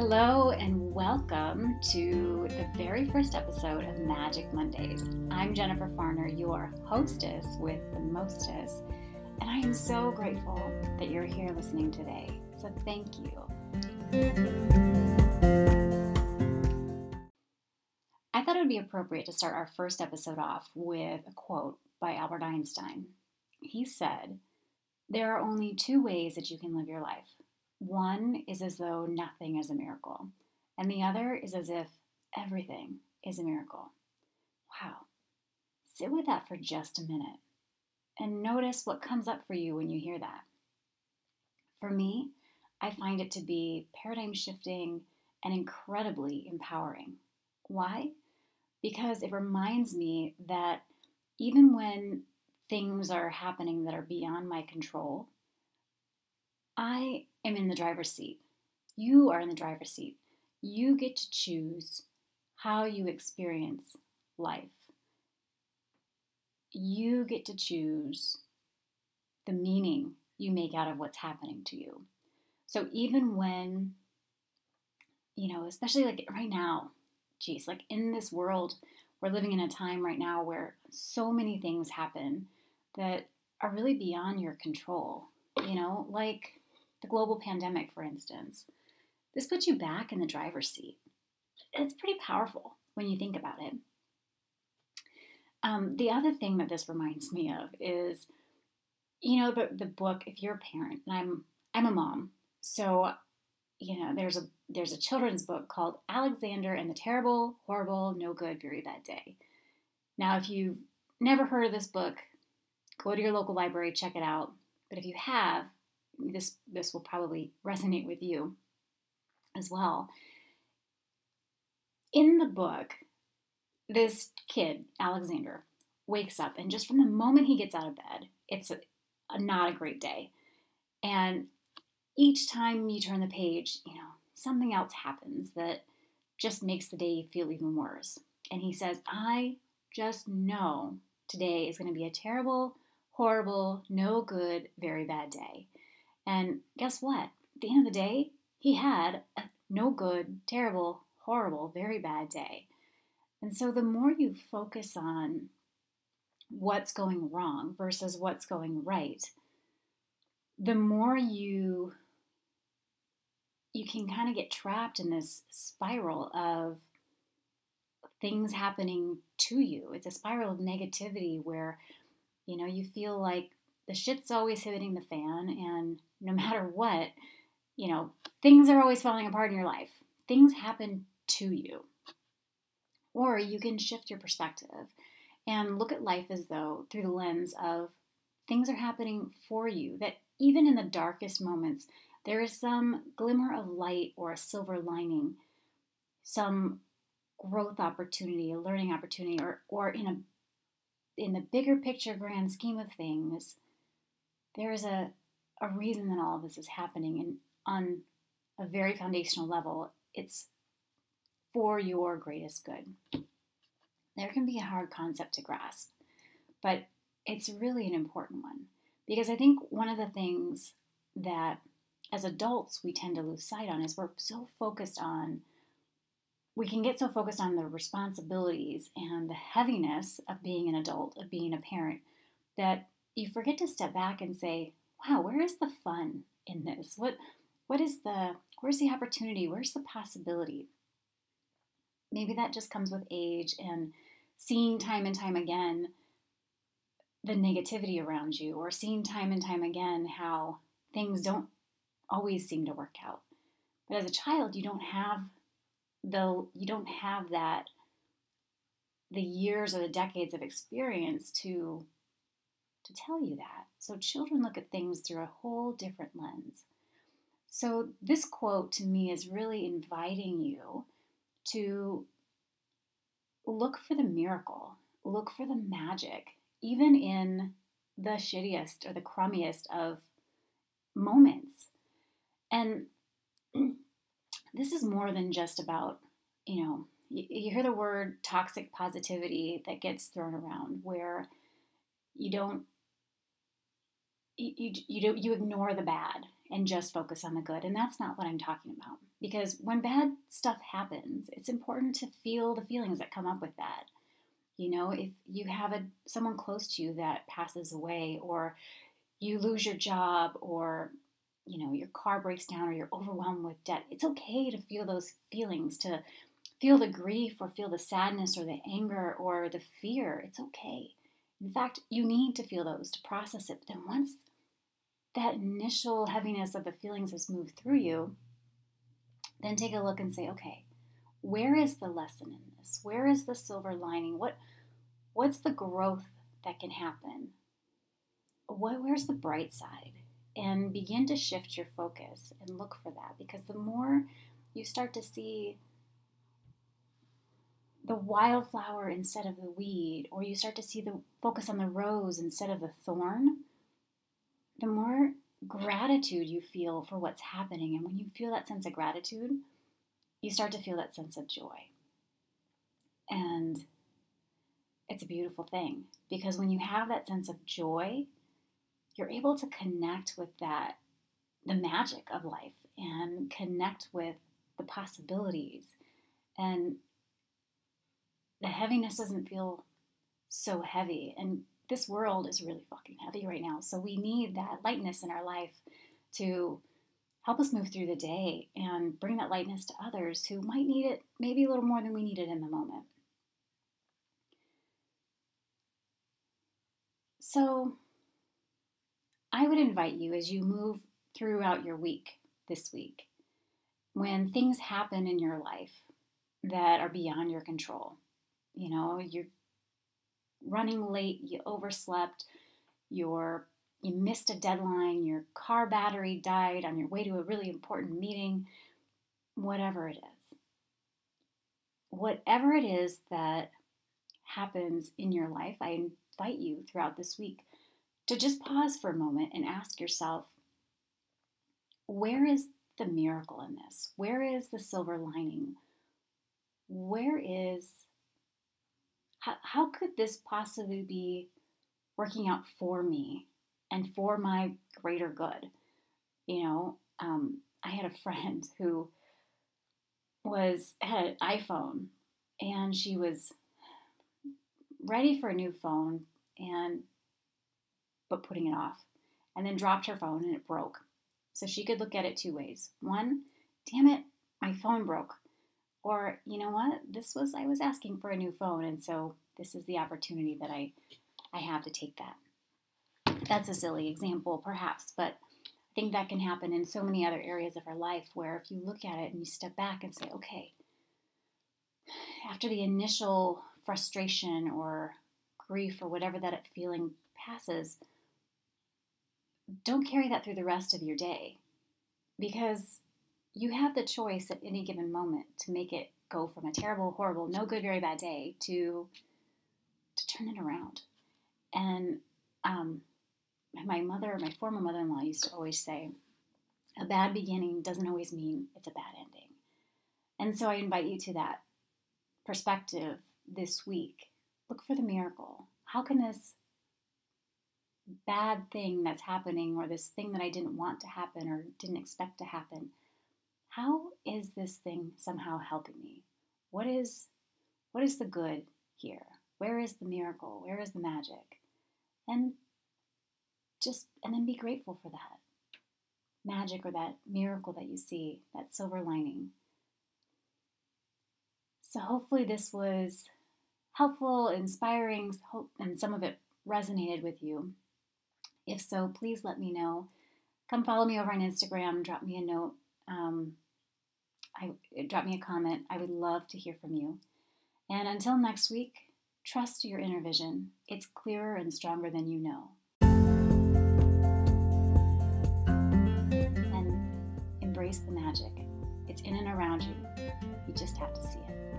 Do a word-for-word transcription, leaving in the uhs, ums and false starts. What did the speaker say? Hello and welcome to the very first episode of Magic Mondays. I'm Jennifer Farner, your hostess with the mostest, and I am so grateful that you're here listening today. So thank you. I thought it would be appropriate to start our first episode off with a quote by Albert Einstein. He said, "There are only two ways that you can live your life. One is as though nothing is a miracle, and the other is as if everything is a miracle." Wow. Sit with that for just a minute and notice what comes up for you when you hear that. For me, I find it to be paradigm shifting and incredibly empowering. Why? Because it reminds me that even when things are happening that are beyond my control, I am in the driver's seat. You are in the driver's seat. You get to choose how you experience life. You get to choose the meaning you make out of what's happening to you. So even when, you know, especially like right now, geez, like in this world, we're living in a time right now where so many things happen that are really beyond your control, you know, like the global pandemic, for instance. This puts you back in the driver's seat. It's pretty powerful when you think about it. Um, the other thing that this reminds me of is, you know, the, the book, if you're a parent, and I'm I'm a mom, so, you know, there's a there's a children's book called Alexander and the Terrible, Horrible, No Good, Very Bad Day. Now, if you've never heard of this book, go to your local library, check it out. But if you have, This this will probably resonate with you as well. In the book, this kid, Alexander, wakes up, and just from the moment he gets out of bed, it's a, a, not a great day. And each time you turn the page, you know, something else happens that just makes the day feel even worse. And he says, "I just know today is going to be a terrible, horrible, no good, very bad day." And guess what? At the end of the day, he had a no good, terrible, horrible, very bad day. And so the more you focus on what's going wrong versus what's going right, the more you, you can kind of get trapped in this spiral of things happening to you. It's a spiral of negativity where, you know, you feel like the shit's always hitting the fan, and no matter what, you know, things are always falling apart in your life. Things happen to you. Or you can shift your perspective and look at life as though through the lens of things are happening for you, that even in the darkest moments, there is some glimmer of light or a silver lining, some growth opportunity, a learning opportunity, or, or in a in the bigger picture, grand scheme of things, there is a, a reason that all of this is happening, and on a very foundational level, it's for your greatest good. There can be a hard concept to grasp, but it's really an important one, because I think one of the things that as adults we tend to lose sight on is we're so focused on, we can get so focused on the responsibilities and the heaviness of being an adult, of being a parent, that you forget to step back and say, wow, where is the fun in this? What, what is the, where's the opportunity? Where's the possibility? Maybe that just comes with age and seeing time and time again the negativity around you, or seeing time and time again how things don't always seem to work out. But as a child, you don't have though you don't have that, the years or the decades of experience to to tell you that. So children look at things through a whole different lens. So this quote to me is really inviting you to look for the miracle, look for the magic, even in the shittiest or the crummiest of moments. And this is more than just about, you know, you, you hear the word toxic positivity that gets thrown around, where you don't, you, you, you, don't, you ignore the bad and just focus on the good. And that's not what I'm talking about. Because when bad stuff happens, it's important to feel the feelings that come up with that. You know, if you have a someone close to you that passes away, or you lose your job, or, you know, your car breaks down, or you're overwhelmed with debt, it's okay to feel those feelings, to feel the grief or feel the sadness or the anger or the fear. It's okay. In fact, you need to feel those to process it. But then once that initial heaviness of the feelings has moved through you, then take a look and say, okay, where is the lesson in this? Where is the silver lining? What, what's the growth that can happen? What, where's the bright side? And begin to shift your focus and look for that. Because the more you start to see the wildflower instead of the weed, or you start to see the focus on the rose instead of the thorn, the more gratitude you feel for what's happening. And when you feel that sense of gratitude, you start to feel that sense of joy. And it's a beautiful thing, because when you have that sense of joy, you're able to connect with that, the magic of life, and connect with the possibilities, and the heaviness doesn't feel so heavy. And this world is really fucking heavy right now. So we need that lightness in our life to help us move through the day and bring that lightness to others who might need it maybe a little more than we need it in the moment. So I would invite you, as you move throughout your week this week, when things happen in your life that are beyond your control, you know, you're running late, you overslept, you're, you missed a deadline, your car battery died on your way to a really important meeting, whatever it is. Whatever it is that happens in your life, I invite you throughout this week to just pause for a moment and ask yourself, where is the miracle in this? Where is the silver lining? Where is... How, how could this possibly be working out for me and for my greater good? You know, um, I had a friend who was had an iPhone, and she was ready for a new phone, and but putting it off, and then dropped her phone and it broke. So she could look at it two ways. One, damn it, my phone broke. Or, you know what, this was, I was asking for a new phone, and so this is the opportunity that I, I have to take that. That's a silly example, perhaps, but I think that can happen in so many other areas of our life, where if you look at it and you step back and say, okay, after the initial frustration or grief or whatever that feeling passes, don't carry that through the rest of your day, because you have the choice at any given moment to make it go from a terrible, horrible, no good, very bad day to to turn it around. And um, my mother, my former mother-in-law, used to always say, a bad beginning doesn't always mean it's a bad ending. And so I invite you to that perspective this week. Look for the miracle. How can this bad thing that's happening, or this thing that I didn't want to happen or didn't expect to happen, how is this thing somehow helping me? What is, what is the good here? Where is the miracle? Where is the magic? And just, and then be grateful for that magic or that miracle that you see, that silver lining. So hopefully this was helpful, inspiring, and some of it resonated with you. If so, please let me know. Come follow me over on Instagram. Drop me a note. Um, I, drop me a comment. I would love to hear from you. And until next week, trust your inner vision. It's clearer and stronger than you know. And embrace the magic. It's in and around you. You just have to see it.